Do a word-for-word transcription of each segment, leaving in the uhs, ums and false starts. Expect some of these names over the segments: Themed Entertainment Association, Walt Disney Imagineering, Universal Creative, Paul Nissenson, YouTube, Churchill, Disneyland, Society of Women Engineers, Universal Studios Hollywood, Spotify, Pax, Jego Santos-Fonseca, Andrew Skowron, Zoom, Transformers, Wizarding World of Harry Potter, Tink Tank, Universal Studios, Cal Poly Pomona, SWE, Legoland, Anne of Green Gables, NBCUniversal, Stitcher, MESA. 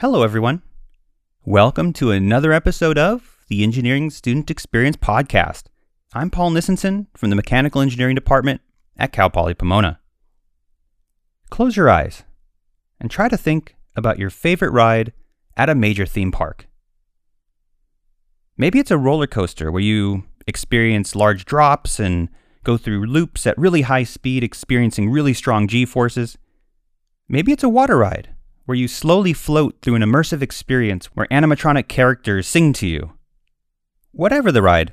Hello, everyone. Welcome to another episode of the Engineering Student Experience Podcast. I'm Paul Nissenson from the Mechanical Engineering Department at Cal Poly Pomona. Close your eyes and try to think about your favorite ride at a major theme park. Maybe it's a roller coaster where you experience large drops and go through loops at really high speed, experiencing really strong G-forces. Maybe it's a water ride where you slowly float through an immersive experience where animatronic characters sing to you. Whatever the ride,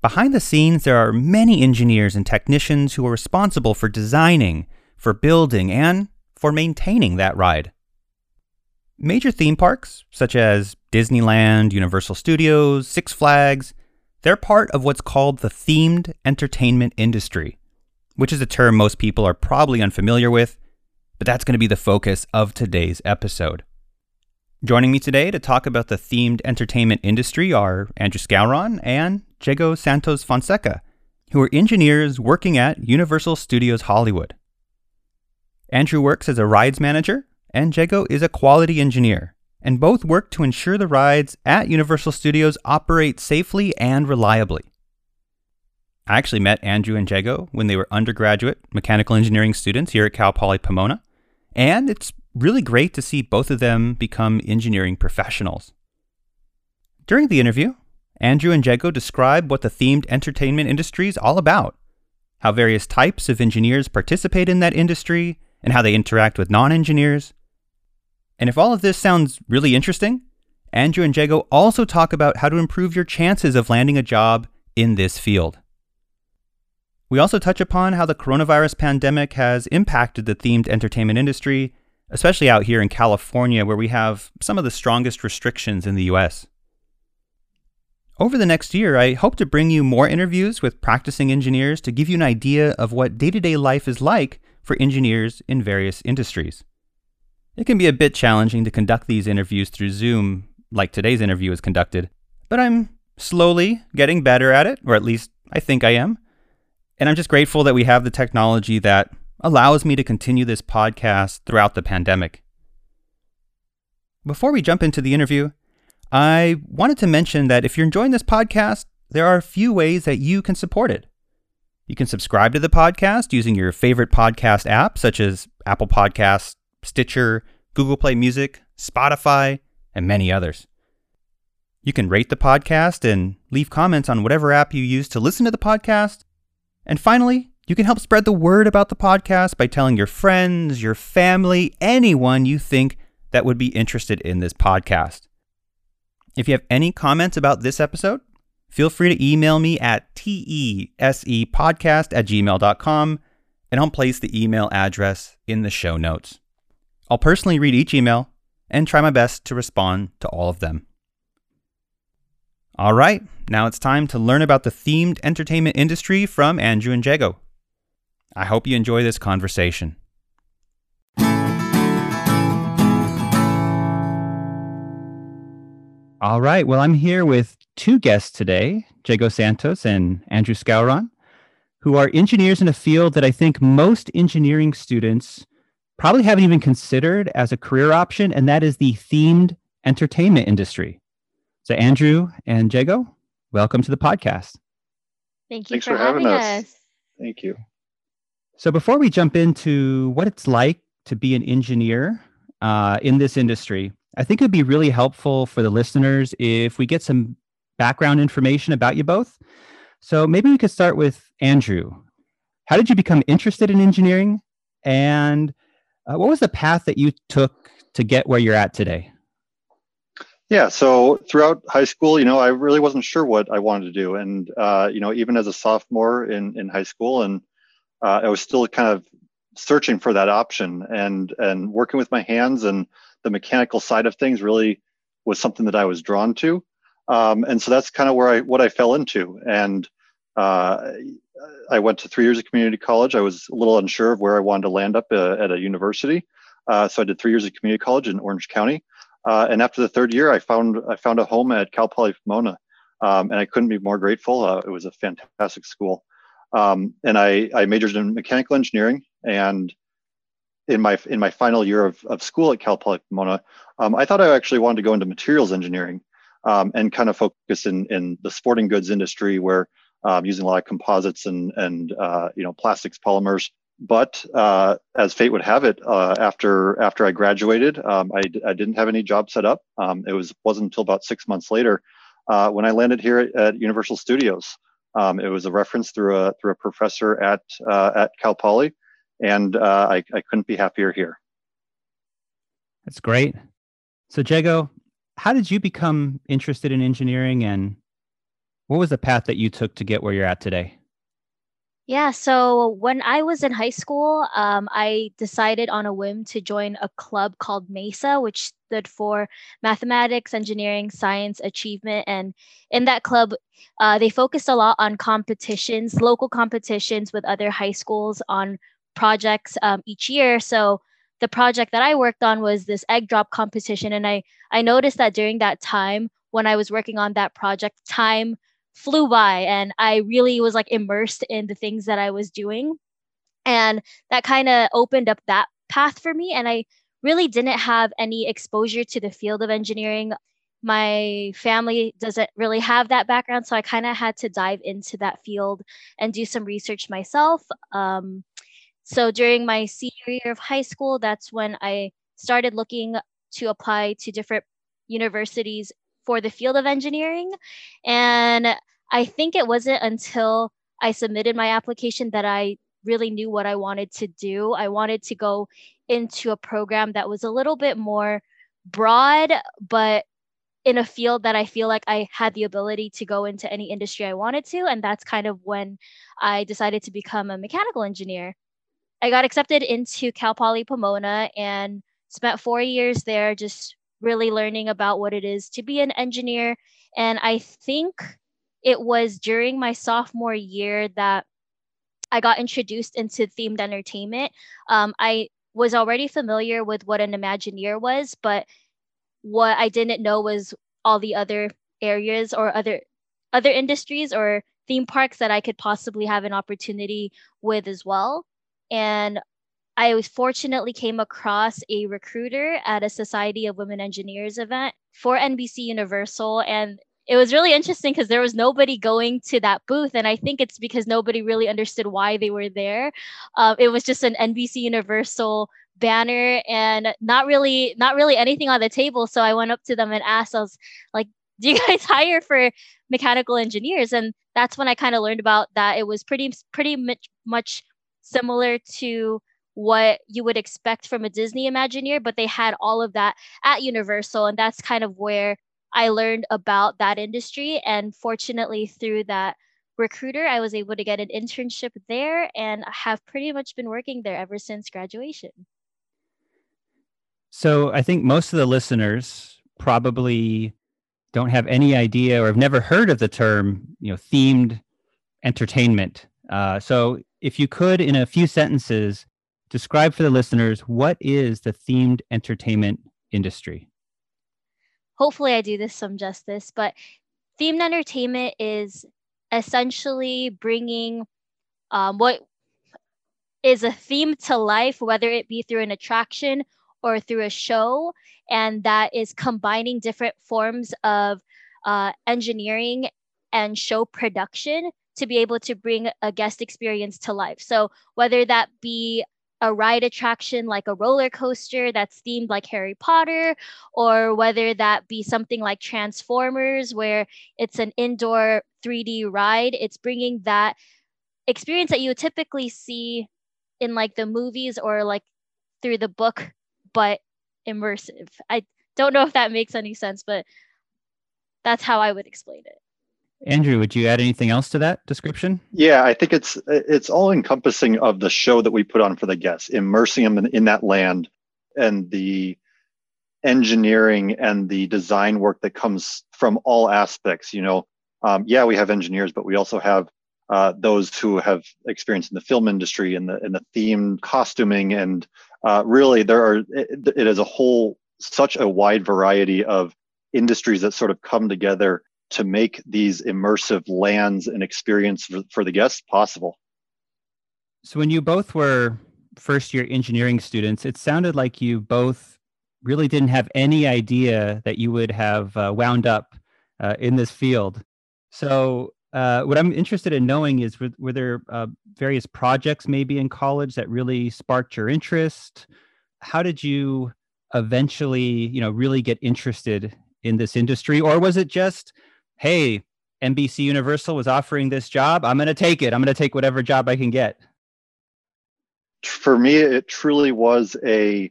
behind the scenes there are many engineers and technicians who are responsible for designing, for building, and for maintaining that ride. Major theme parks, such as Disneyland, Universal Studios, Six Flags, they're part of what's called the themed entertainment industry, which is a term most people are probably unfamiliar with, but that's going to be the focus of today's episode. Joining me today to talk about the themed entertainment industry are Andrew Skowron and Jego Santos-Fonseca, who are engineers working at Universal Studios Hollywood. Andrew works as a rides manager, and Jego is a quality engineer, and both work to ensure the rides at Universal Studios operate safely and reliably. I actually met Andrew and Jego when they were undergraduate mechanical engineering students here at Cal Poly Pomona, and it's really great to see both of them become engineering professionals. During the interview, Andrew and Jego describe what the themed entertainment industry is all about, how various types of engineers participate in that industry, and how they interact with non-engineers. And if all of this sounds really interesting, Andrew and Jego also talk about how to improve your chances of landing a job in this field. We also touch upon how the coronavirus pandemic has impacted the themed entertainment industry, especially out here in California, where we have some of the strongest restrictions in the U S. Over the next year, I hope to bring you more interviews with practicing engineers to give you an idea of what day-to-day life is like for engineers in various industries. It can be a bit challenging to conduct these interviews through Zoom, like today's interview is conducted, but I'm slowly getting better at it, or at least I think I am, and I'm just grateful that we have the technology that allows me to continue this podcast throughout the pandemic. Before we jump into the interview, I wanted to mention that if you're enjoying this podcast, there are a few ways that you can support it. You can subscribe to the podcast using your favorite podcast app, such as Apple Podcasts, Stitcher, Google Play Music, Spotify, and many others. You can rate the podcast and leave comments on whatever app you use to listen to the podcast. And finally, you can help spread the word about the podcast by telling your friends, your family, anyone you think that would be interested in this podcast. If you have any comments about this episode, feel free to email me at tesepodcast at gmail dot com, and I'll place the email address in the show notes. I'll personally read each email and try my best to respond to all of them. All right, now it's time to learn about the themed entertainment industry from Andrew and Jego. I hope you enjoy this conversation. All right, well, I'm here with two guests today, Jego Santos and Andrew Skowron, who are engineers in a field that I think most engineering students probably haven't even considered as a career option, and that is the themed entertainment industry. So Andrew and Jego, welcome to the podcast. Thank you Thanks for, for having, having us. us. Thank you. So before we jump into what it's like to be an engineer uh, in this industry, I think it would be really helpful for the listeners if we get some background information about you both. So maybe we could start with Andrew. How did you become interested in engineering? And uh, what was the path that you took to get where you're at today? Yeah, so throughout high school, you know, I really wasn't sure what I wanted to do. And, uh, you know, even as a sophomore in, in high school, and uh, I was still kind of searching for that option, and and working with my hands and the mechanical side of things really was something that I was drawn to. Um, and so that's kind of where I, what I fell into. And uh, I went to three years of community college. I was a little unsure of where I wanted to land up uh, at a university. Uh, so I did three years of community college in Orange County. Uh, and after the third year, I found I found a home at Cal Poly Pomona. Um, and I couldn't be more grateful. Uh, it was a fantastic school. Um, and I, I majored in mechanical engineering. And in my in my final year of, of school at Cal Poly Pomona, um, I thought I actually wanted to go into materials engineering um, and kind of focus in in the sporting goods industry, where um, using a lot of composites and and uh, you know plastics, polymers. But uh, as fate would have it, uh, after after I graduated, um, I, I didn't have any job set up. Um, it was wasn't until about six months later uh, when I landed here at, at Universal Studios. Um, it was a reference through a through a professor at uh, at Cal Poly, and uh, I, I couldn't be happier here. That's great. So, Jego, how did you become interested in engineering, and what was the path that you took to get where you're at today? Yeah, so when I was in high school, um, I decided on a whim to join a club called MESA, which stood for Mathematics, Engineering, Science, Achievement. And in that club, uh, they focused a lot on competitions, local competitions with other high schools on projects um, each year. So the project that I worked on was this egg drop competition. And I, I noticed that during that time, when I was working on that project, time flew by, and I really was like immersed in the things that I was doing. And that kind of opened up that path for me. And I really didn't have any exposure to the field of engineering. My family doesn't really have that background. So I kind of had to dive into that field and do some research myself. Um, so during my senior year of high school, that's when I started looking to apply to different universities for the field of engineering. And I think it wasn't until I submitted my application that I really knew what I wanted to do. I wanted to go into a program that was a little bit more broad, but in a field that I feel like I had the ability to go into any industry I wanted to. And that's kind of when I decided to become a mechanical engineer. I got accepted into Cal Poly Pomona and spent four years there just really learning about what it is to be an engineer. And I think it was during my sophomore year that I got introduced into themed entertainment. Um, I was already familiar with what an Imagineer was, but what I didn't know was all the other areas or other other industries or theme parks that I could possibly have an opportunity with as well. And I was fortunately came across a recruiter at a Society of Women Engineers event for N B C Universal. And it was really interesting because there was nobody going to that booth. And I think it's because nobody really understood why they were there. Uh, it was just an N B C Universal banner and not really, not really anything on the table. So I went up to them and asked, I was like, do you guys hire for mechanical engineers? And that's when I kind of learned about that. It was pretty, pretty much, much similar to what you would expect from a Disney Imagineer, but they had all of that at Universal. And that's kind of where I learned about that industry. And fortunately, through that recruiter, I was able to get an internship there and have pretty much been working there ever since graduation. So I think most of the listeners probably don't have any idea or have never heard of the term, you know, themed entertainment. Uh, so if you could, in a few sentences, describe for the listeners, what is the themed entertainment industry? Hopefully I do this some justice, but themed entertainment is essentially bringing um, what is a theme to life, whether it be through an attraction or through a show, and that is combining different forms of uh, engineering and show production to be able to bring a guest experience to life. So whether that be a ride attraction like a roller coaster that's themed like Harry Potter, or whether that be something like Transformers, where it's an indoor three D ride, it's bringing that experience that you would typically see in like the movies or like through the book, but immersive. I don't know if that makes any sense, but that's how I would explain it. Andrew, would you add anything else to that description? Yeah, I think it's it's all encompassing of the show that we put on for the guests, immersing them in, in that land and the engineering and the design work that comes from all aspects. You know, um, yeah, we have engineers, but we also have uh, those who have experience in the film industry and the and the theme costuming, and uh, really there are it, it is a whole such a wide variety of industries that sort of come together to make these immersive lands and experience for, for the guests possible. So when you both were first year engineering students, it sounded like you both really didn't have any idea that you would have uh, wound up uh, in this field. So uh, what I'm interested in knowing is, were, were there uh, various projects maybe in college that really sparked your interest? How did you eventually, you know, really get interested in this industry? Or was it just, hey, N B C Universal was offering this job, I'm going to take it. I'm going to take whatever job I can get. For me, it truly was a,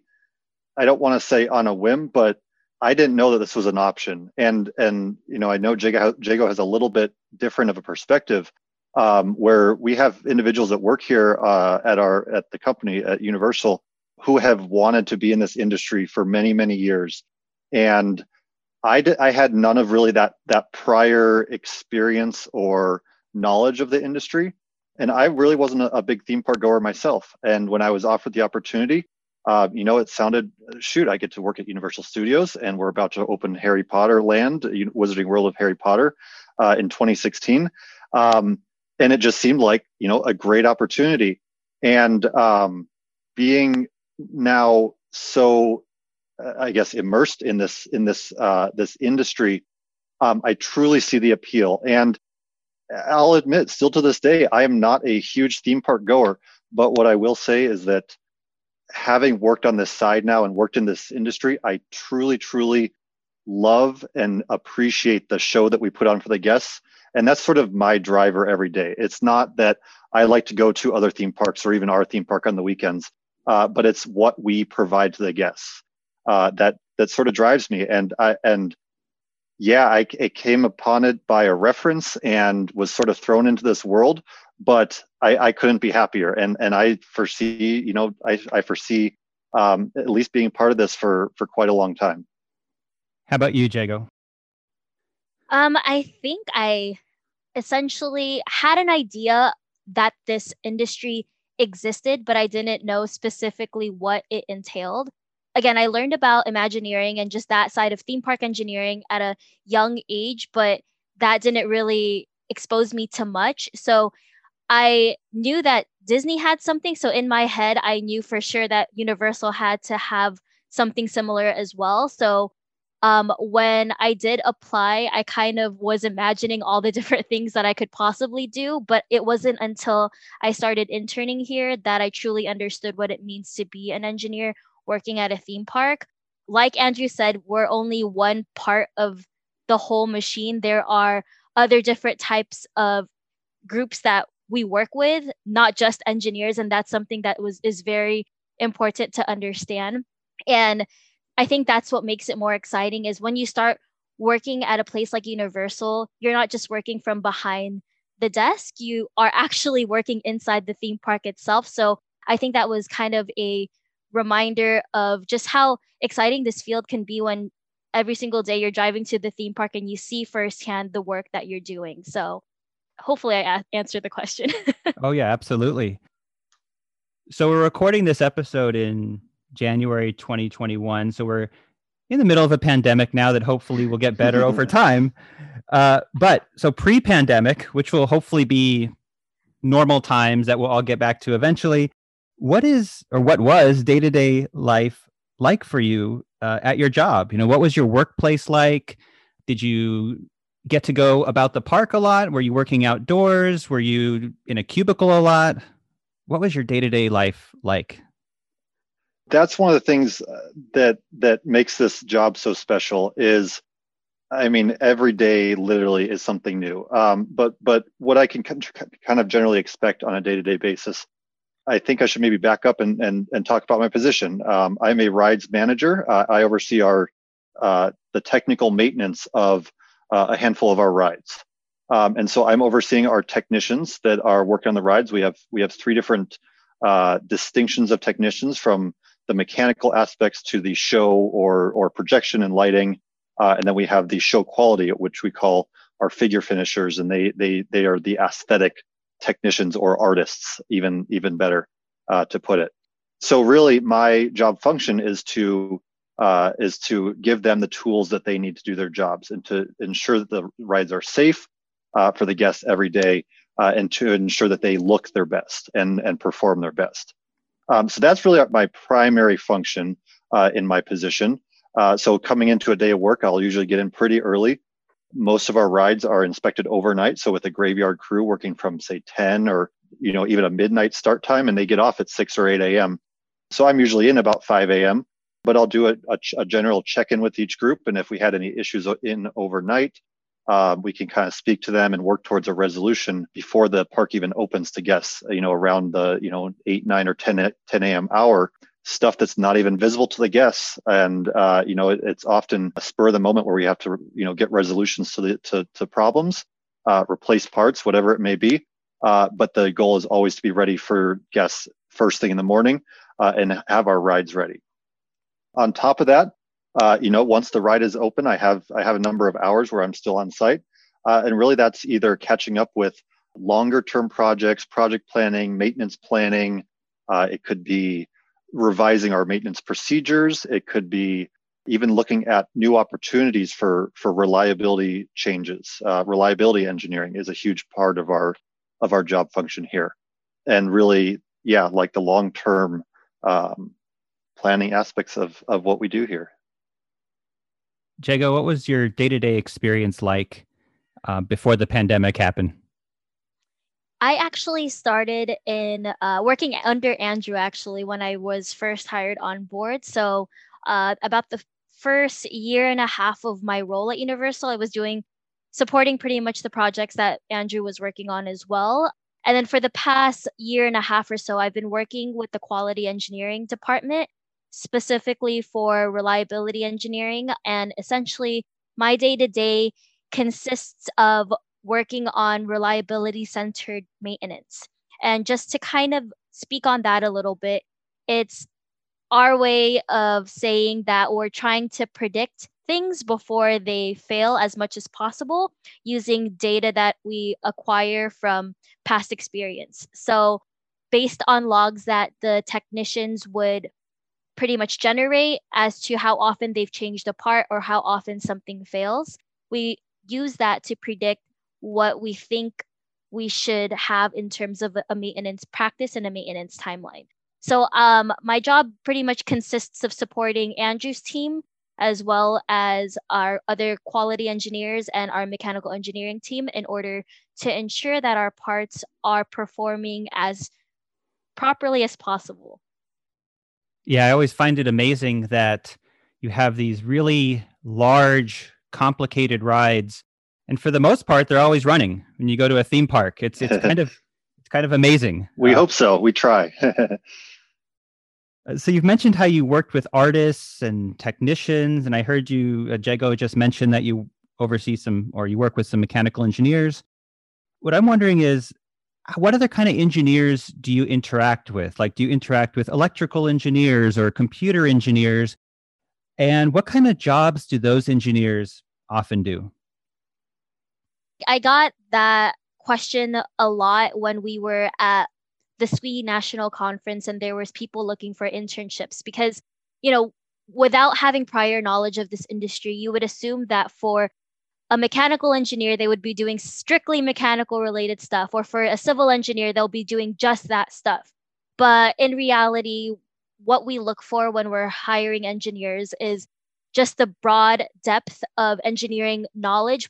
I don't want to say on a whim, but I didn't know that this was an option. And, and you know, I know Jego, Jego has a little bit different of a perspective um, where we have individuals that work here uh, at our, at the company at Universal who have wanted to be in this industry for many, many years. And I, did, I had none of really that, that prior experience or knowledge of the industry. And I really wasn't a, a big theme park goer myself. And when I was offered the opportunity, uh, you know, it sounded, shoot, I get to work at Universal Studios and we're about to open Harry Potter Land, Wizarding World of Harry Potter uh, in twenty sixteen. Um, and it just seemed like, you know, a great opportunity. And um, being now so I guess immersed in this in this uh, this industry, um, I truly see the appeal. And I'll admit, still to this day, I am not a huge theme park goer. But what I will say is that having worked on this side now and worked in this industry, I truly, truly love and appreciate the show that we put on for the guests. And that's sort of my driver every day. It's not that I like to go to other theme parks or even our theme park on the weekends, uh, but it's what we provide to the guests. Uh, that that sort of drives me, and I and yeah, I, I came upon it by a reference and was sort of thrown into this world, but I, I couldn't be happier. And and I foresee, you know, I I foresee um, at least being part of this for for quite a long time. How about you, Jego? Um, I think I essentially had an idea that this industry existed, but I didn't know specifically what it entailed. Again, I learned about Imagineering and just that side of theme park engineering at a young age, but that didn't really expose me to much. So I knew that Disney had something. So in my head, I knew for sure that Universal had to have something similar as well. So um, when I did apply, I kind of was imagining all the different things that I could possibly do, but it wasn't until I started interning here that I truly understood what it means to be an engineer working at a theme park. Like Andrew said, we're only one part of the whole machine. There are other different types of groups that we work with, not just engineers. And that's something that was is very important to understand. And I think that's what makes it more exciting is when you start working at a place like Universal, you're not just working from behind the desk, you are actually working inside the theme park itself. So I think that was kind of a reminder of just how exciting this field can be when every single day you're driving to the theme park and you see firsthand the work that you're doing. So hopefully I a- answered the question. Oh yeah, absolutely. So we're recording this episode in January twenty twenty-one. So we're in the middle of a pandemic now that hopefully will get better over time. Uh, but so pre-pandemic, which will hopefully be normal times that we'll all get back to eventually, what is or what was day-to-day life like for you uh, at your job? You know, what was your workplace like? Did you get to go about the park a lot? Were you working outdoors? Were you in a cubicle a lot? What was your day-to-day life like? That's one of the things that that makes this job so special is, I mean, every day literally is something new. Um, but but what I can kind of generally expect on a day-to-day basis, I think I should maybe back up and and, and talk about my position. Um, I'm a rides manager. Uh, I oversee our uh, the technical maintenance of uh, a handful of our rides, um, and so I'm overseeing our technicians that are working on the rides. We have we have three different uh, distinctions of technicians, from the mechanical aspects to the show or or projection and lighting, uh, and then we have the show quality, which we call our figure finishers, and they they they are the aesthetic technicians or artists, even even better uh, to put it. So really, my job function is to uh, is to give them the tools that they need to do their jobs and to ensure that the rides are safe uh, for the guests every day, uh, and to ensure that they look their best and and perform their best. Um, so that's really my primary function uh, in my position. Uh, so coming into a day of work, I'll usually get in pretty early. Most of our rides are inspected overnight. So with a graveyard crew working from say ten or you know even a midnight start time, and they get off at six or eight a m So I'm usually in about five a m, but I'll do a, a, a general check-in with each group. And if we had any issues in overnight, uh, we can kind of speak to them and work towards a resolution before the park even opens to guests, you know, around the, you know, eight, nine or ten, ten a m hour, stuff that's not even visible to the guests. And, uh, you know, it, it's often a spur of the moment where we have to, you know, get resolutions to the, to, to problems, uh, replace parts, whatever it may be. Uh, but the goal is always to be ready for guests first thing in the morning. Uh, and have our rides ready. On top of that, uh, you know, once the ride is open, I have I have a number of hours where I'm still on site, uh, and really that's either catching up with longer-term projects, project planning, maintenance planning. Uh, it could be revising our maintenance procedures. It could be even looking at new opportunities for for reliability changes. Uh, reliability engineering is a huge part of our of our job function here, and really, yeah, like the long-term um planning aspects of of what we do here. Jego, what was your day-to-day experience like uh, before the pandemic happened? I actually started in uh working under Andrew actually when I was first hired on board. So uh about the first year and a half of my role at Universal, I was doing supporting pretty much the projects that Andrew was working on as well. And then for the past year and a half or so, I've been working with the quality engineering department, specifically for reliability engineering. And essentially, my day-to-day consists of working on reliability-centered maintenance. And just to kind of speak on that a little bit, it's our way of saying that we're trying to predict things before they fail as much as possible using data that we acquire from past experience. So based on logs that the technicians would pretty much generate as to how often they've changed a part or how often something fails, we use that to predict what we think we should have in terms of a maintenance practice and a maintenance timeline. So um, my job pretty much consists of supporting Andrew's team as well as our other quality engineers and our mechanical engineering team in order to ensure that our parts are performing as properly as possible. Yeah, I always find it amazing that you have these really large, complicated rides. And for the most part, they're always running when you go to a theme park. It's it's kind of it's kind of amazing. We uh, hope so. We try. So you've mentioned how you worked with artists and technicians, and I heard you, uh, Jego, just mention that you oversee some, or you work with some mechanical engineers. What I'm wondering is, what other kind of engineers do you interact with? Like, do you interact with electrical engineers or computer engineers? And what kind of jobs do those engineers often do? I got that question a lot when we were at the S W E National Conference, and there was people looking for internships because, you know, without having prior knowledge of this industry, you would assume that for a mechanical engineer, they would be doing strictly mechanical related stuff, or for a civil engineer, they'll be doing just that stuff. But in reality, what we look for when we're hiring engineers is just the broad depth of engineering knowledge.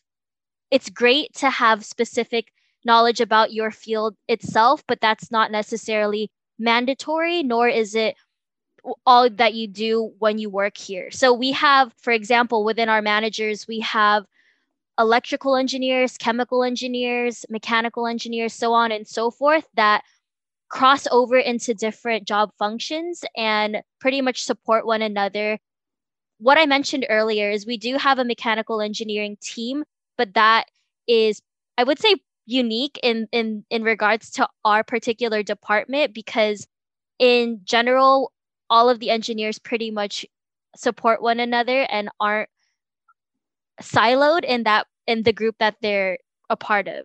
It's great to have specific knowledge about your field itself, but that's not necessarily mandatory, nor is it all that you do when you work here. So we have, for example, within our managers, we have electrical engineers, chemical engineers, mechanical engineers, so on and so forth, that cross over into different job functions and pretty much support one another. What I mentioned earlier is we do have a mechanical engineering team, but that is, I would say, unique in, in, in regards to our particular department, because in general, all of the engineers pretty much support one another and aren't siloed in that in the group that they're a part of.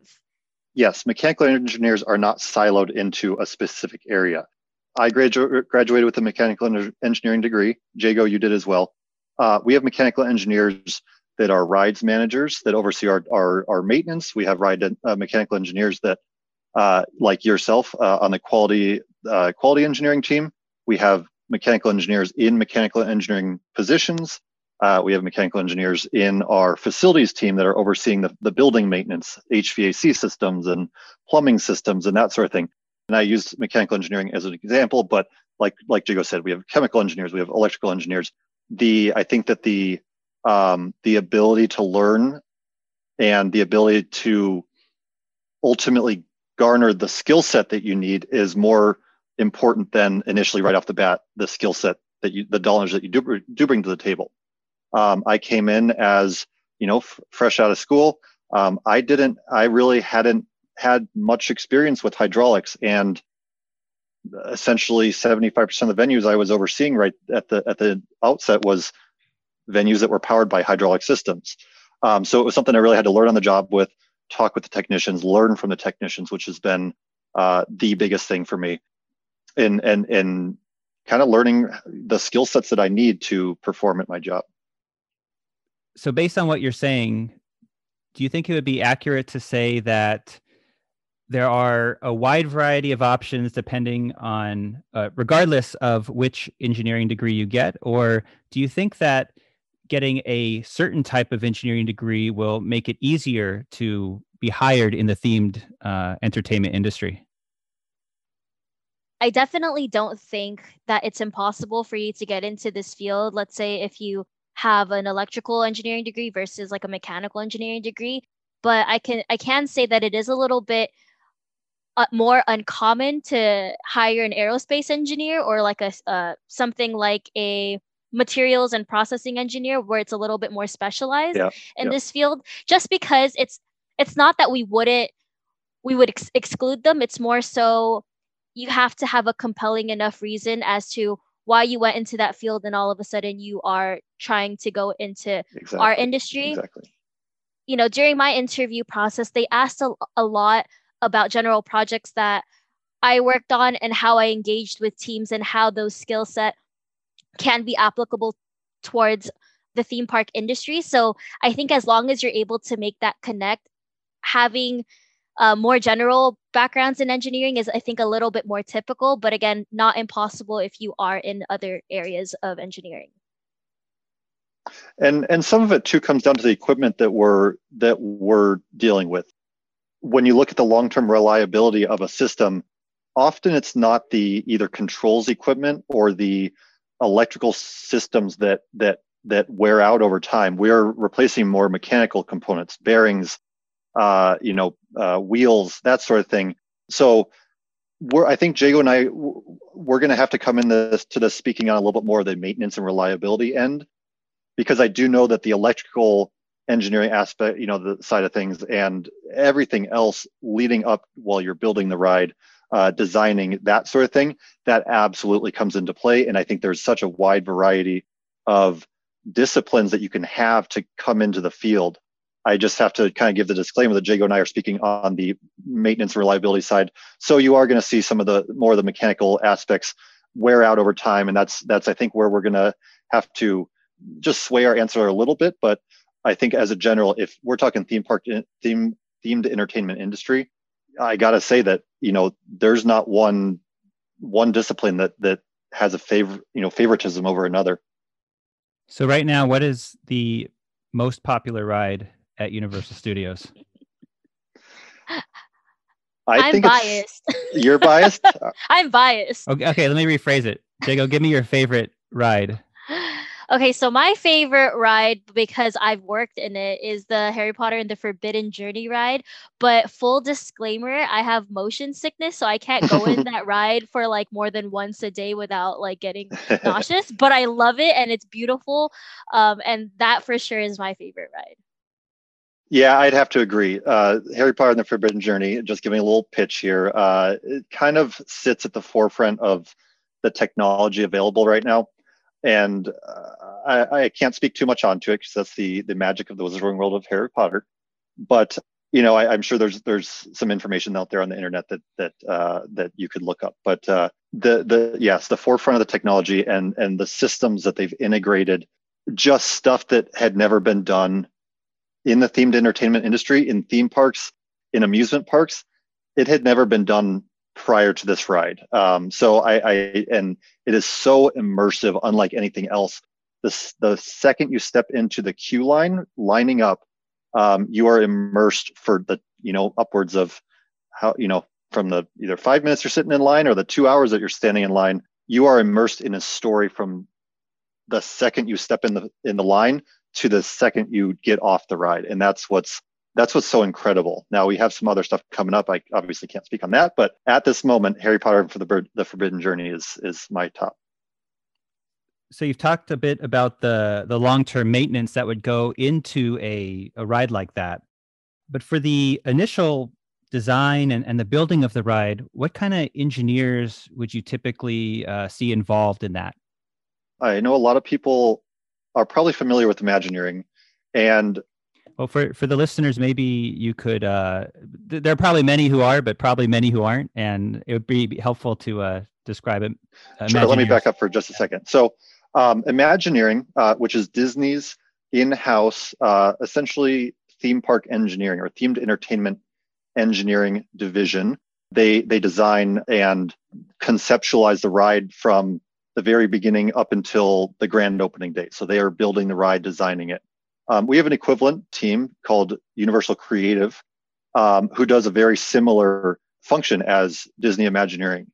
Yes, mechanical engineers are not siloed into a specific area. I gradu- graduated with a mechanical engineering degree. Jego, you did as well. Uh, we have mechanical engineers that are rides managers that oversee our our, our maintenance. We have ride uh, mechanical engineers that, uh, like yourself, uh, on the quality uh, quality engineering team, we have mechanical engineers in mechanical engineering positions. Uh, we have mechanical engineers in our facilities team that are overseeing the, the building maintenance, H V A C systems and plumbing systems and that sort of thing. And I used mechanical engineering as an example, but like like Jego said, we have chemical engineers, we have electrical engineers. The I think that the um, the ability to learn and the ability to ultimately garner the skill set that you need is more important than initially right off the bat, the skill set that you, the knowledge that you do, do bring to the table. Um, I came in as, you know, f fresh out of school. Um, I didn't, I really hadn't had much experience with hydraulics, and essentially seventy-five percent of the venues I was overseeing right at the, at the outset was venues that were powered by hydraulic systems. Um, so it was something I really had to learn on the job with, talk with the technicians, learn from the technicians, which has been uh, the biggest thing for me in, in, in kind of learning the skill sets that I need to perform at my job. So based on what you're saying, do you think it would be accurate to say that there are a wide variety of options depending on, uh, regardless of which engineering degree you get? Or do you think that getting a certain type of engineering degree will make it easier to be hired in the themed uh, entertainment industry? I definitely don't think that it's impossible for you to get into this field. Let's say if you have an electrical engineering degree versus like a mechanical engineering degree. But I can I can say that it is a little bit uh, more uncommon to hire an aerospace engineer or like a uh, something like a materials and processing engineer, where it's a little bit more specialized yeah, in yeah. this field, just because it's it's not that we wouldn't we would ex exclude them. It's more so you have to have a compelling enough reason as to why you went into that field, and all of a sudden you are trying to go into exactly. our industry. Exactly. You know, during my interview process, they asked a, a lot about general projects that I worked on and how I engaged with teams and how those skill set can be applicable towards the theme park industry. So I think as long as you're able to make that connect, having Uh, more general backgrounds in engineering is, I think, a little bit more typical, but again, not impossible if you are in other areas of engineering. And and some of it too comes down to the equipment that we're that we're dealing with. When you look at the long-term reliability of a system, often it's not the either controls equipment or the electrical systems that that that wear out over time. We are replacing more mechanical components, bearings, uh, you know, uh, wheels, that sort of thing. So we're, I think Jego and I, we're going to have to come in this to this speaking on a little bit more of the maintenance and reliability end, because I do know that the electrical engineering aspect, you know, the side of things and everything else leading up while you're building the ride, uh, designing that sort of thing, that absolutely comes into play. And I think there's such a wide variety of disciplines that you can have to come into the field. I just have to kind of give the disclaimer that Jego and I are speaking on the maintenance and reliability side. So you are going to see some of the more of the mechanical aspects wear out over time. And that's, that's I think, where we're going to have to just sway our answer a little bit. But I think as a general, if we're talking theme park, theme, themed entertainment industry, I got to say that, you know, there's not one, one discipline that, that has a favor, you know, favoritism over another. So right now, what is the most popular ride at Universal Studios? I I'm think biased. You're biased? I'm biased. Okay, okay, let me rephrase it. Jego, give me your favorite ride. Okay, so my favorite ride, because I've worked in it, is the Harry Potter and the Forbidden Journey ride. But full disclaimer, I have motion sickness, so I can't go in that ride for like more than once a day without like getting nauseous. But I love it, and it's beautiful. Um, and that for sure is my favorite ride. Yeah, I'd have to agree. Uh, Harry Potter and the Forbidden Journey, just giving a little pitch here, uh, it kind of sits at the forefront of the technology available right now. And uh, I, I can't speak too much onto it because that's the, the magic of the Wizarding World of Harry Potter. But, you know, I, I'm sure there's there's some information out there on the internet that that uh, that you could look up. But uh, the, the yes, the forefront of the technology and, and the systems that they've integrated, just stuff that had never been done in the themed entertainment industry, in theme parks, in amusement parks. It had never been done prior to this ride. Um, so I, I, and it is so immersive, unlike anything else. The, the second you step into the queue line, lining up, um, you are immersed for the, you know, upwards of how, you know, from the either five minutes you're sitting in line or the two hours that you're standing in line, you are immersed in a story from the second you step in the, in the line to the second you get off the ride. And that's what's, that's what's so incredible. Now we have some other stuff coming up. I obviously can't speak on that, but at this moment, Harry Potter and for the, the Forbidden Journey is, is my top. So you've talked a bit about the, the long-term maintenance that would go into a, a ride like that. But for the initial design and, and the building of the ride, what kind of engineers would you typically uh, see involved in that? I know a lot of people are probably familiar with Imagineering. And well, for, for the listeners, maybe you could, uh, th- there are probably many who are, but probably many who aren't. And it would be helpful to uh, describe it. Uh, sure, let me back up for just a second. So um, Imagineering, uh, which is Disney's in-house, uh, essentially theme park engineering or themed entertainment engineering division, they they design and conceptualize the ride from the very beginning up until the grand opening date. So they are building the ride, designing it. Um, we have an equivalent team called Universal Creative, um, who does a very similar function as Disney Imagineering.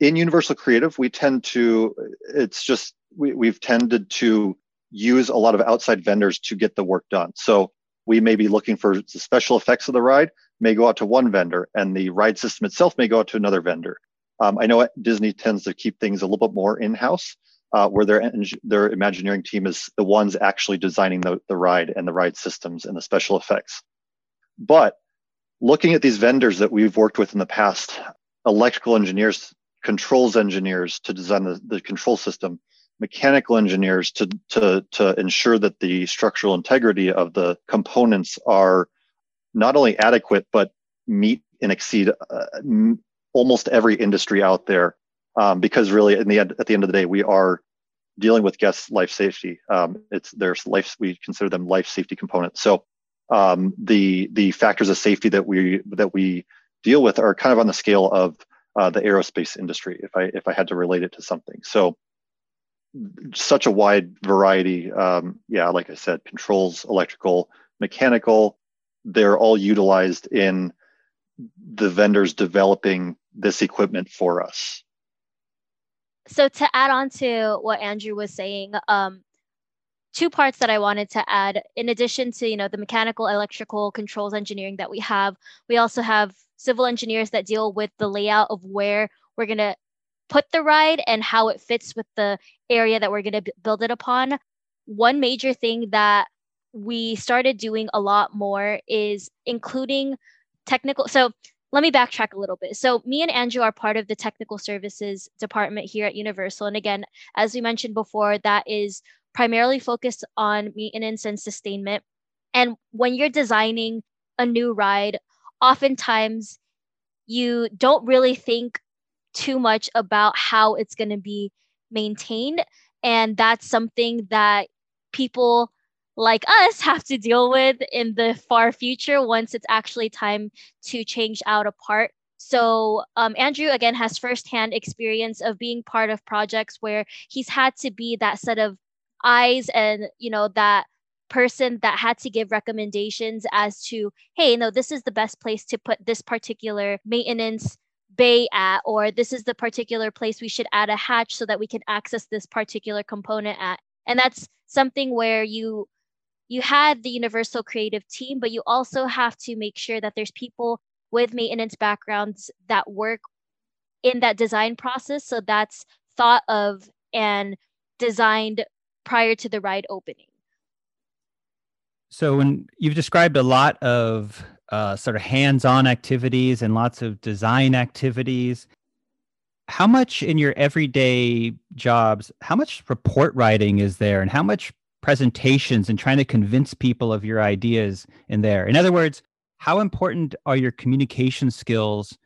In Universal Creative, we tend to, it's just, we, we've tended to use a lot of outside vendors to get the work done. So we may be looking for the special effects of the ride, may go out to one vendor, and the ride system itself may go out to another vendor. Um, I know Disney tends to keep things a little bit more in-house, uh, where their their Imagineering team is the ones actually designing the, the ride and the ride systems and the special effects. But looking at these vendors that we've worked with in the past, electrical engineers, controls engineers to design the, the control system, mechanical engineers to, to, to ensure that the structural integrity of the components are not only adequate, but meet and exceed uh, m- almost every industry out there, um, because really, in the end, at the end of the day, we are dealing with guests' life safety. Um, it's there's life we consider them life safety components. So um, the the factors of safety that we that we deal with are kind of on the scale of uh, the aerospace industry. If I if I had to relate it to something, so such a wide variety. Um, yeah, like I said, controls, electrical, mechanical. They're all utilized in the vendors developing this equipment for us. So to add on to what Andrew was saying, um, two parts that I wanted to add, in addition to, you know, the mechanical, electrical, controls engineering that we have, we also have civil engineers that deal with the layout of where we're going to put the ride and how it fits with the area that we're going to b- build it upon. One major thing that we started doing a lot more is including technical. So let me backtrack a little bit. So me and Andrew are part of the technical services department here at Universal. And again, as we mentioned before, that is primarily focused on maintenance and sustainment. And when you're designing a new ride, oftentimes you don't really think too much about how it's going to be maintained. And that's something that people like us have to deal with in the far future once it's actually time to change out a part. So um, Andrew, again, has firsthand experience of being part of projects where he's had to be that set of eyes and, you know, that person that had to give recommendations as to, hey, no, this is the best place to put this particular maintenance bay at, or this is the particular place we should add a hatch so that we can access this particular component at. And that's something where you You had the Universal Creative team, but you also have to make sure that there's people with maintenance backgrounds that work in that design process. So that's thought of and designed prior to the ride opening. So when you've described a lot of uh, sort of hands-on activities and lots of design activities, how much in your everyday jobs, how much report writing is there and how much presentations and trying to convince people of your ideas in there? In other words, how important are your communication skills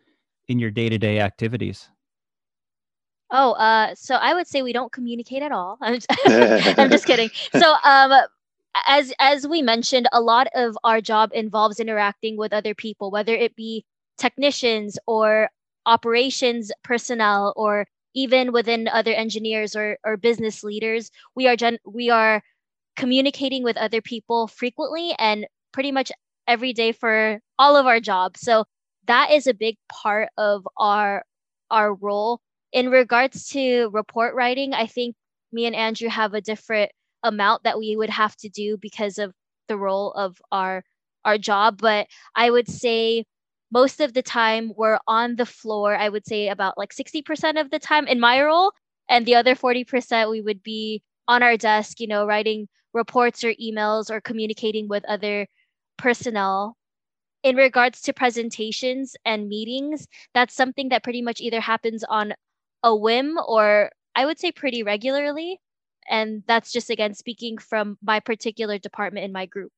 in your day-to-day activities? Oh, uh, so I would say we don't communicate at all. I'm just, I'm just kidding. So um, as, as we mentioned, a lot of our job involves interacting with other people, whether it be technicians or operations personnel, or even within other engineers or, or business leaders, we are gen- we are communicating with other people frequently and pretty much every day for all of our jobs. So that is a big part of our our role. In regards to report writing, I think me and Andrew have a different amount that we would have to do because of the role of our our job. But I would say most of the time we're on the floor. I would say about like sixty percent of the time in my role, and the other forty percent we would be on our desk, you know, writing reports or emails or communicating with other personnel. In regards to presentations and meetings, that's something that pretty much either happens on a whim or I would say pretty regularly. And that's just, again, speaking from my particular department in my group.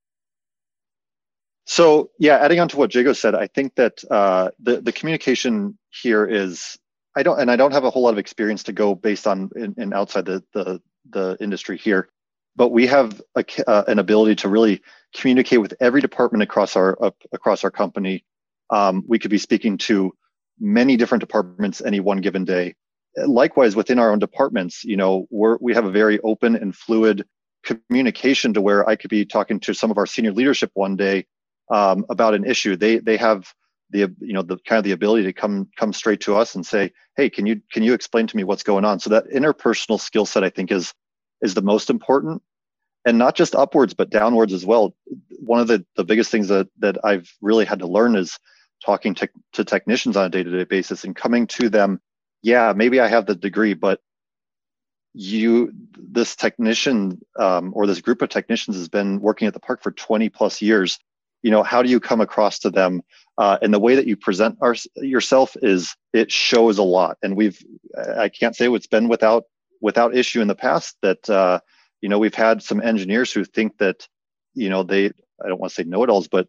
So, yeah, adding on to what Jego said, I think that uh, the, the communication here is, I don't, and I don't have a whole lot of experience to go based on in, in outside the, the, the industry here, but we have a, uh, an ability to really communicate with every department across our, uh, across our company. Um, we could be speaking to many different departments any one given day. Likewise, within our own departments, you know, we're, we have a very open and fluid communication to where I could be talking to some of our senior leadership one day um, about an issue. They they have the you know the kind of the ability to come come straight to us and say, hey, can you can you explain to me what's going on? So that interpersonal skill set, I think, is is the most important, and not just upwards but downwards as well. One of the the biggest things that that I've really had to learn is talking to to technicians on a day-to-day basis and coming to them. Yeah, maybe I have the degree, but you, this technician um, or this group of technicians has been working at the park for twenty plus years. You know, how do you come across to them? Uh, and the way that you present our, yourself is, it shows a lot. And we've, I can't say it's been without without issue in the past that, uh, you know, we've had some engineers who think that, you know, they, I don't want to say know-it-alls, but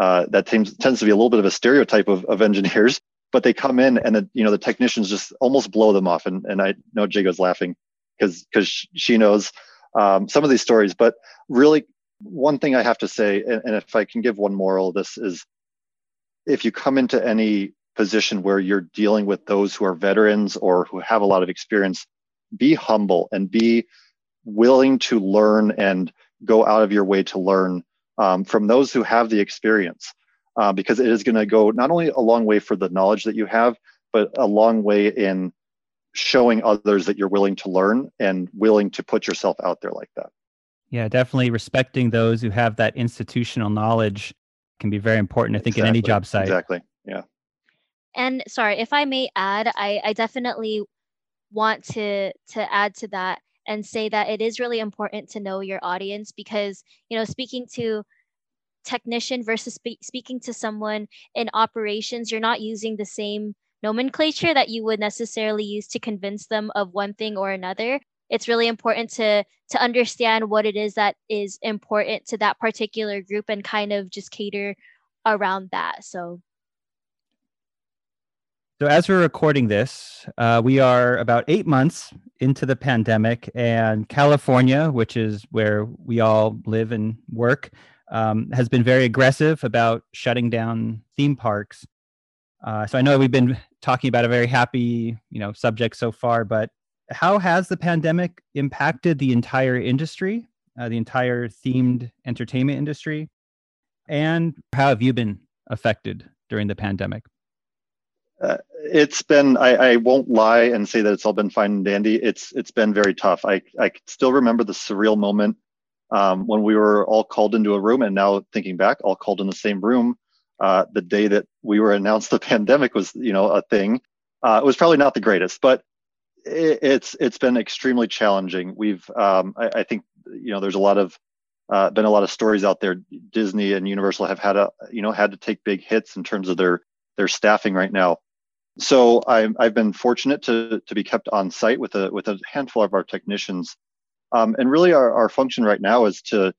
uh, that tends, tends to be a little bit of a stereotype of, of engineers. But they come in and the, you know, the technicians just almost blow them off. And, and I know Jego's laughing because because she knows um, some of these stories. But really, one thing I have to say, and, and if I can give one moral of this, is if you come into any position where you're dealing with those who are veterans or who have a lot of experience, be humble and be willing to learn and go out of your way to learn um, from those who have the experience. Uh, because it is going to go not only a long way for the knowledge that you have, but a long way in showing others that you're willing to learn and willing to put yourself out there like that. Yeah, definitely respecting those who have that institutional knowledge can be very important, I think, exactly. In any job site. Exactly, yeah. And sorry, if I may add, I, I definitely want to to add to that and say that it is really important to know your audience because, you know, speaking to technician versus spe- speaking to someone in operations, you're not using the same nomenclature that you would necessarily use to convince them of one thing or another. It's really important to to understand what it is that is important to that particular group and kind of just cater around that. So, so as we're recording this, uh, we are about eight months into the pandemic, and California, which is where we all live and work, Um, has been very aggressive about shutting down theme parks. Uh, so I know we've been talking about a very happy, you know, subject so far, but how has the pandemic impacted the entire industry, uh, the entire themed entertainment industry? And how have you been affected during the pandemic? Uh, it's been, I, I won't lie and say that it's all been fine and dandy. It's, it's been very tough. I, I still remember the surreal moment Um, when we were all called into a room, and now thinking back, all called in the same room, uh, the day that we were announced the pandemic was, you know, a thing. Uh, it was probably not the greatest, but it, it's it's been extremely challenging. We've, um, I, I think, you know, there's a lot of uh, been a lot of stories out there. Disney and Universal have had a, you know, had to take big hits in terms of their their staffing right now. So I'm, I've been fortunate to to be kept on site with a with a handful of our technicians. Um, and really our, our function right now is to,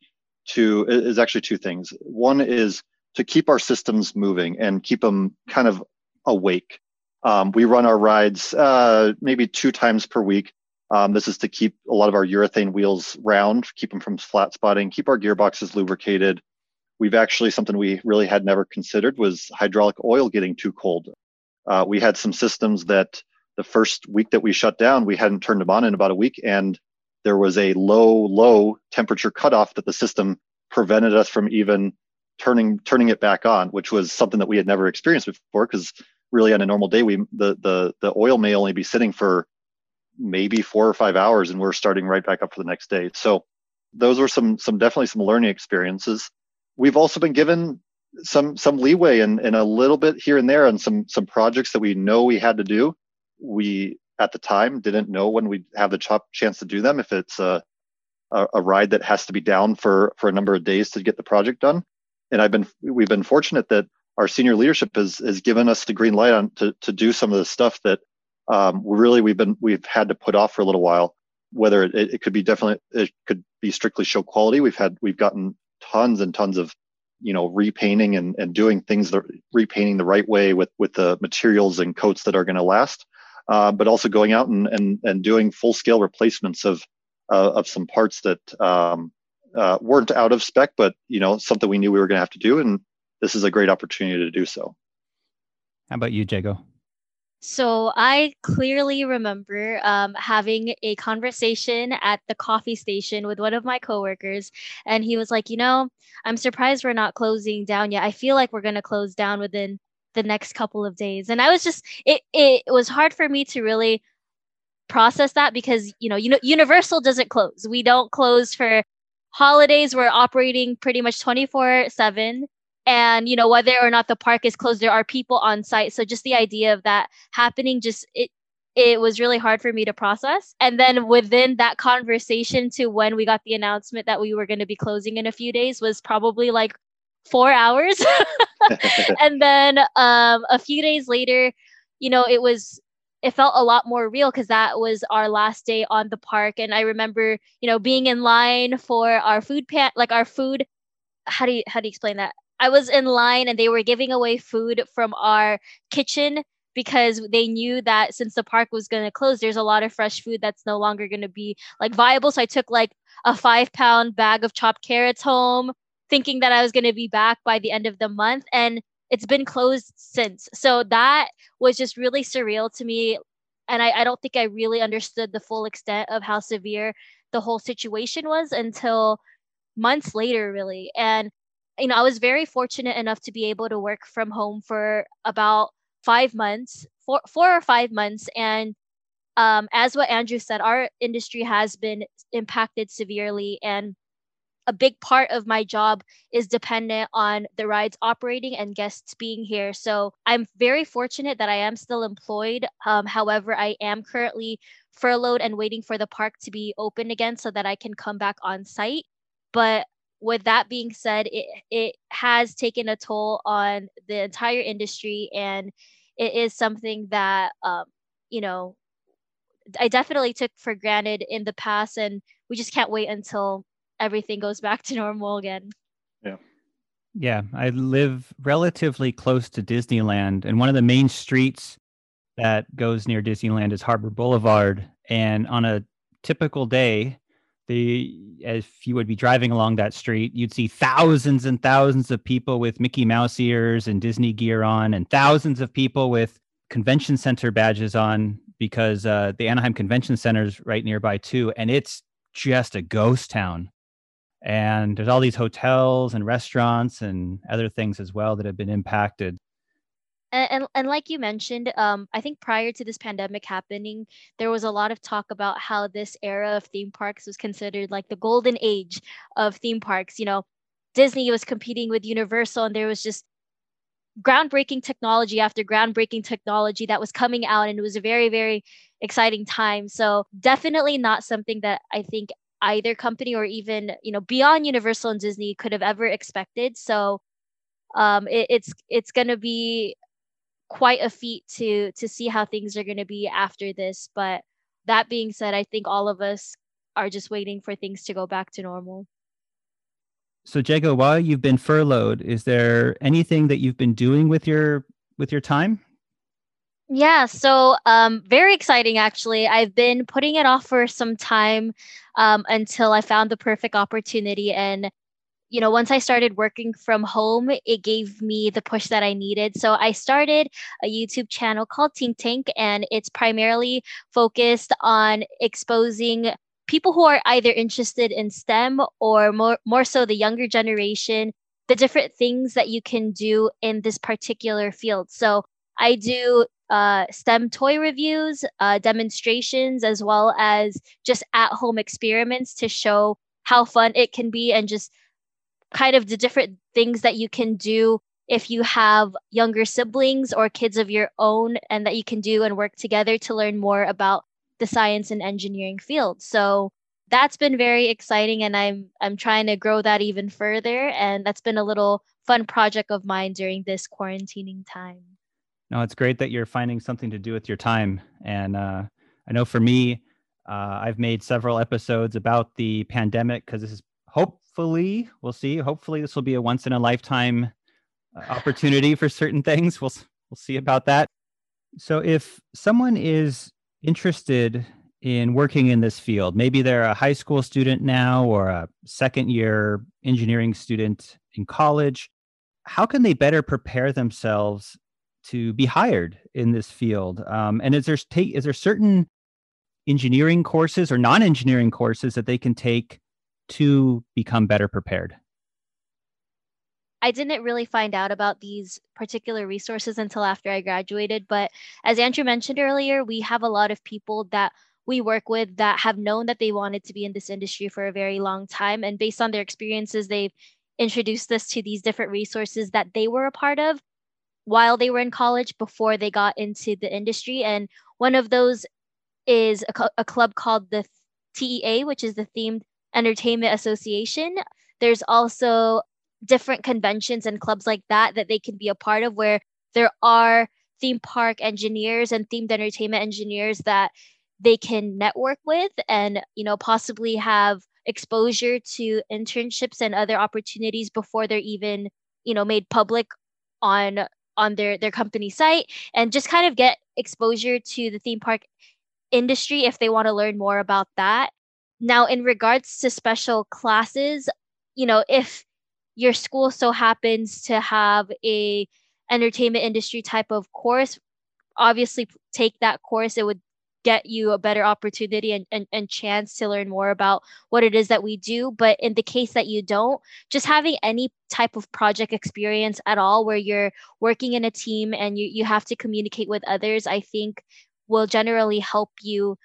to is actually two things. One is to keep our systems moving and keep them kind of awake. Um, we run our rides uh, maybe two times per week. Um, this is to keep a lot of our urethane wheels round, keep them from flat spotting, keep our gearboxes lubricated. We've actually, something we really had never considered was hydraulic oil getting too cold. Uh, we had some systems that the first week that we shut down, we hadn't turned them on in about a week, and there was a low, low temperature cutoff that the system prevented us from even turning turning it back on, which was something that we had never experienced before, because really on a normal day, we the, the, the oil may only be sitting for maybe four or five hours, and we're starting right back up for the next day. So those were some some definitely some learning experiences. We've also been given some some leeway and, and a little bit here and there on some some projects that we know we had to do. We at the time didn't know when we'd have the ch- chance to do them. If it's a, a a ride that has to be down for for a number of days to get the project done, and I've been we've been fortunate that our senior leadership has has given us the green light on to to do some of the stuff that um, really we've been we've had to put off for a little while. Whether it, it could be definitely it could be strictly show quality. We've had we've gotten tons and tons of, you know, repainting and, and doing things that repainting the right way with, with the materials and coats that are going to last, uh, but also going out and, and, and doing full scale replacements of, uh, of some parts that um, uh, weren't out of spec, but, you know, something we knew we were going to have to do. And this is a great opportunity to do so. How about you, Jego? So I clearly remember um, having a conversation at the coffee station with one of my coworkers, and he was like, you know, I'm surprised we're not closing down yet. I feel like we're going to close down within the next couple of days. And I was just, it, it was hard for me to really process that because, you know, you know, Universal doesn't close. We don't close for holidays. We're operating pretty much twenty-four seven. And, you know, whether or not the park is closed, there are people on site. So just the idea of that happening, just it it was really hard for me to process. And then within that conversation to when we got the announcement that we were going to be closing in a few days was probably like four hours. And then um, a few days later, you know, it was it felt a lot more real because that was our last day on the park. And I remember, you know, being in line for our food pan, like our food. How do you how do you explain that? I was in line and they were giving away food from our kitchen because they knew that since the park was going to close, there's a lot of fresh food that's no longer going to be like viable. So I took like a five pound bag of chopped carrots home thinking that I was going to be back by the end of the month. And it's been closed since. So that was just really surreal to me. And I, I don't think I really understood the full extent of how severe the whole situation was until months later, really. And you know, I was very fortunate enough to be able to work from home for about five months, four, four or five months. And um, as what Andrew said, our industry has been impacted severely. And a big part of my job is dependent on the rides operating and guests being here. So I'm very fortunate that I am still employed. Um, however, I am currently furloughed and waiting for the park to be open again so that I can come back on site. But with that being said, it it has taken a toll on the entire industry, and it is something that, um, you know, I definitely took for granted in the past, and we just can't wait until everything goes back to normal again. Yeah. Yeah, I live relatively close to Disneyland, and one of the main streets that goes near Disneyland is Harbor Boulevard, and on a typical day, The, if you would be driving along that street, you'd see thousands and thousands of people with Mickey Mouse ears and Disney gear on, and thousands of people with convention center badges on because uh, the Anaheim Convention Center is right nearby too. And it's just a ghost town. And there's all these hotels and restaurants and other things as well that have been impacted. And, and, and like you mentioned, um, I think prior to this pandemic happening, there was a lot of talk about how this era of theme parks was considered like the golden age of theme parks. You know, Disney was competing with Universal, and there was just groundbreaking technology after groundbreaking technology that was coming out, and it was a very, very exciting time. So definitely not something that I think either company or even, you know, beyond Universal and Disney could have ever expected. So um, it, it's it's going to be quite a feat to to see how things are going to be after this. But that being said, I think all of us are just waiting for things to go back to normal. So Jego, while you've been furloughed, is there anything that you've been doing with your with your time? Yeah, so um, very exciting, actually. I've been putting it off for some time um, until I found the perfect opportunity. And you know, once I started working from home, it gave me the push that I needed. So I started a YouTube channel called Tink Tank, and it's primarily focused on exposing people who are either interested in STEM or more, more so the younger generation, the different things that you can do in this particular field. So I do uh, STEM toy reviews, uh, demonstrations, as well as just at-home experiments to show how fun it can be and just kind of the different things that you can do if you have younger siblings or kids of your own, and that you can do and work together to learn more about the science and engineering field. So that's been very exciting, and I'm I'm trying to grow that even further. And that's been a little fun project of mine during this quarantining time. No, it's great that you're finding something to do with your time. And uh, I know for me, uh, I've made several episodes about the pandemic, because this is hopefully, we'll see, hopefully this will be a once in a lifetime opportunity for certain things. We'll we'll see about that. So if someone is interested in working in this field, maybe they're a high school student now or a second year engineering student in college, how can they better prepare themselves to be hired in this field? Um, and is there is there certain engineering courses or non-engineering courses that they can take to become better prepared? I didn't really find out about these particular resources until after I graduated. But as Andrew mentioned earlier, we have a lot of people that we work with that have known that they wanted to be in this industry for a very long time. And based on their experiences, they've introduced us to these different resources that they were a part of while they were in college before they got into the industry. And one of those is a, co- a club called the T E A, which is the Themed Entertainment Association. There's also different conventions and clubs like that that they can be a part of, where there are theme park engineers and themed entertainment engineers that they can network with, and, you know, possibly have exposure to internships and other opportunities before they're even, you know, made public on on their their company site, and just kind of get exposure to the theme park industry if they want to learn more about that. Now, in regards to special classes, you know, if your school so happens to have a entertainment industry type of course, obviously take that course. It would get you a better opportunity and, and, and chance to learn more about what it is that we do. But in the case that you don't, just having any type of project experience at all where you're working in a team and you, you have to communicate with others, I think will generally help you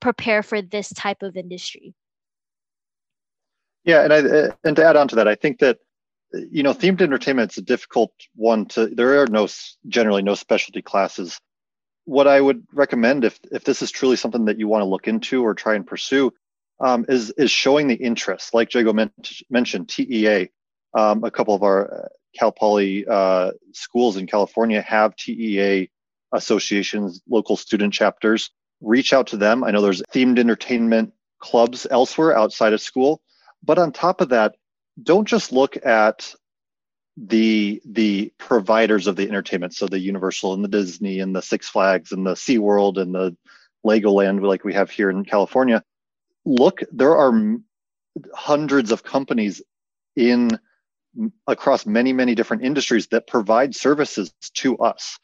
prepare for this type of industry. Yeah, and I, and to add on to that, I think that, you know, themed entertainment is a difficult one to, there are no, generally no specialty classes. What I would recommend, if if this is truly something that you want to look into or try and pursue, um, is is showing the interest. Like Diego men- mentioned, T E A, um, a couple of our Cal Poly uh, schools in California have T E A associations, local student chapters. Reach out to them. I know there's themed entertainment clubs elsewhere outside of school. But on top of that, don't just look at the the providers of the entertainment, so the Universal and the Disney and the Six Flags and the SeaWorld and the Legoland, like we have here in California. Look, there are hundreds of companies in across many, many different industries that provide services to us.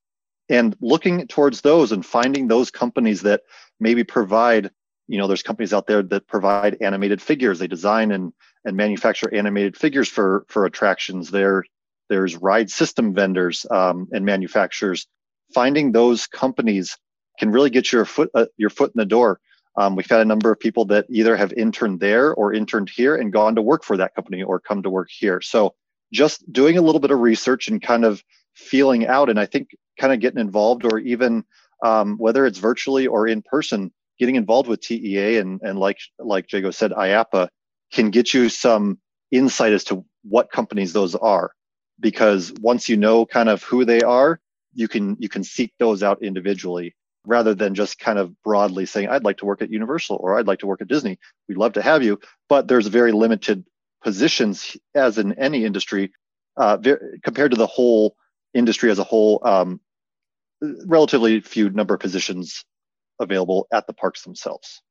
And looking towards those and finding those companies that maybe provide, you know, there's companies out there that provide animated figures. They design and, and manufacture animated figures for, for attractions. There, there's ride system vendors um, and manufacturers. Finding those companies can really get your foot uh, your foot in the door. Um, we've had a number of people that either have interned there or interned here and gone to work for that company or come to work here. So just doing a little bit of research and kind of feeling out, and I think kind of getting involved, or even um, whether it's virtually or in person, getting involved with T E A and, and like like Diego said, I A P A can get you some insight as to what companies those are, because once you know kind of who they are, you can you can seek those out individually rather than just kind of broadly saying, I'd like to work at Universal or I'd like to work at Disney. We'd love to have you, but there's very limited positions, as in any industry, uh, very, compared to the whole industry as a whole, um, relatively few number of positions available at the parks themselves.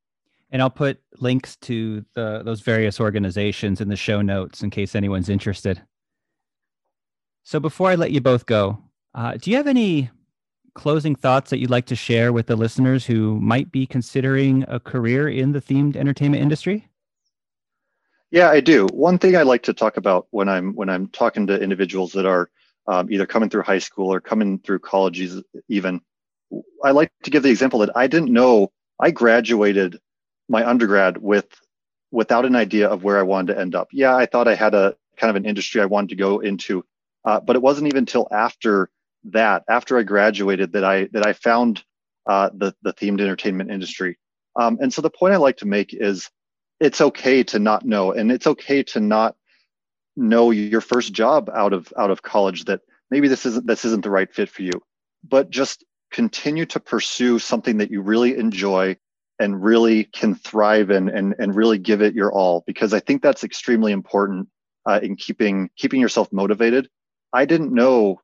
And I'll put links to the, those various organizations in the show notes in case anyone's interested. So before I let you both go, uh, do you have any closing thoughts that you'd like to share with the listeners who might be considering a career in the themed entertainment industry? Yeah, I do. One thing I like to talk about when I'm when I'm talking to individuals that are um, either coming through high school or coming through colleges even, I like to give the example that I didn't know I graduated my undergrad with without an idea of where I wanted to end up. Yeah, I thought I had a kind of an industry I wanted to go into, uh, but it wasn't even till after that, after I graduated, that I that I found uh, the the themed entertainment industry. Um, and so the point I like to make is, it's okay to not know, and it's okay to not know your first job out of out of college that maybe this isn't this isn't the right fit for you. But just continue to pursue something that you really enjoy and really can thrive in, and and really give it your all, because I think that's extremely important uh, in keeping keeping yourself motivated. I didn't know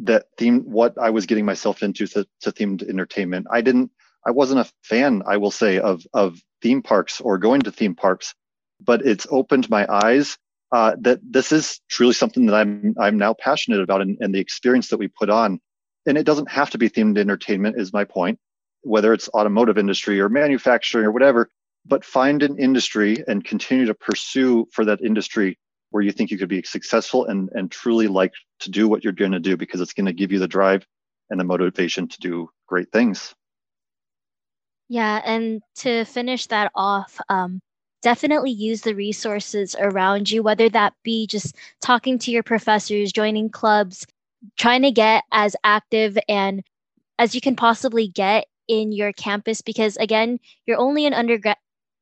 that theme what I was getting myself into to, to themed entertainment. I didn't. I wasn't a fan, I will say, of of theme parks or going to theme parks, but it's opened my eyes uh, that this is truly something that I'm I'm now passionate about, and, and the experience that we put on. And it doesn't have to be themed entertainment, is my point, whether it's automotive industry or manufacturing or whatever, but find an industry and continue to pursue for that industry where you think you could be successful and, and truly like to do what you're going to do, because it's going to give you the drive and the motivation to do great things. Yeah, and to finish that off, um, definitely use the resources around you, whether that be just talking to your professors, joining clubs, trying to get as active and as you can possibly get in your campus, because again, you're only an undergrad,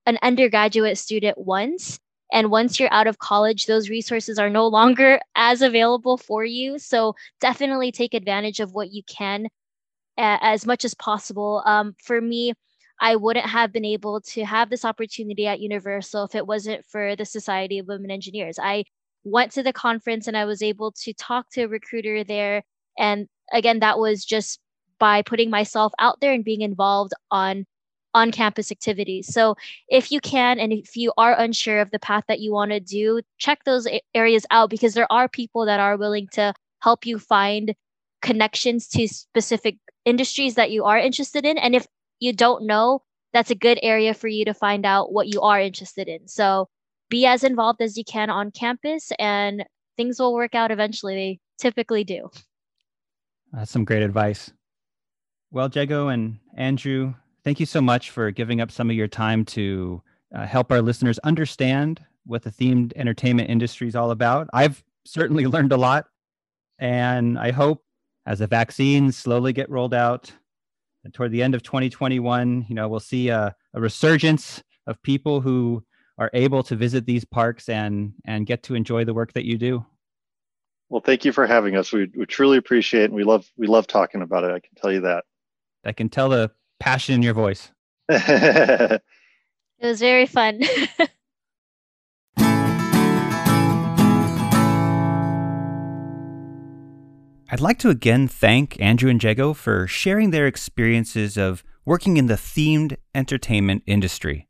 an undergraduate student once, and once you're out of college, those resources are no longer as available for you. So definitely take advantage of what you can as much as possible. Um, for me, I wouldn't have been able to have this opportunity at Universal if it wasn't for the Society of Women Engineers. I went to the conference and I was able to talk to a recruiter there. And again, that was just by putting myself out there and being involved on on-campus activities. So if you can, and if you are unsure of the path that you want to do, check those areas out, because there are people that are willing to help you find connections to specific industries that you are interested in. And if you don't know, that's a good area for you to find out what you are interested in. So be as involved as you can on campus, and things will work out eventually. They typically do. That's some great advice. Well, Jego and Andrew, thank you so much for giving up some of your time to uh, help our listeners understand what the themed entertainment industry is all about. I've certainly learned a lot, and I hope as the vaccines slowly get rolled out, and toward the end of twenty twenty-one, you know, we'll see a, a resurgence of people who are able to visit these parks and and get to enjoy the work that you do. Well, thank you for having us. We, we truly appreciate it, and we love we love talking about it. I can tell you that. I can tell the passion in your voice. It was very fun. I'd like to again thank Andrew and Jego for sharing their experiences of working in the themed entertainment industry.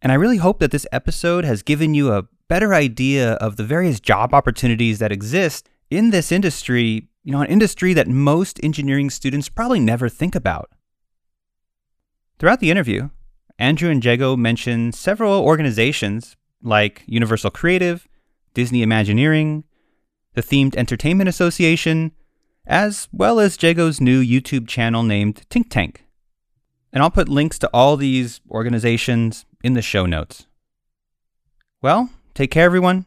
And I really hope that this episode has given you a better idea of the various job opportunities that exist in this industry, you know, an industry that most engineering students probably never think about. Throughout the interview, Andrew and Jego mentioned several organizations like Universal Creative, Disney Imagineering, the Themed Entertainment Association, as well as Jego's new YouTube channel named Tink Tank. And I'll put links to all these organizations in the show notes. Well, take care, everyone,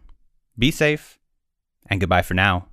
be safe, and goodbye for now.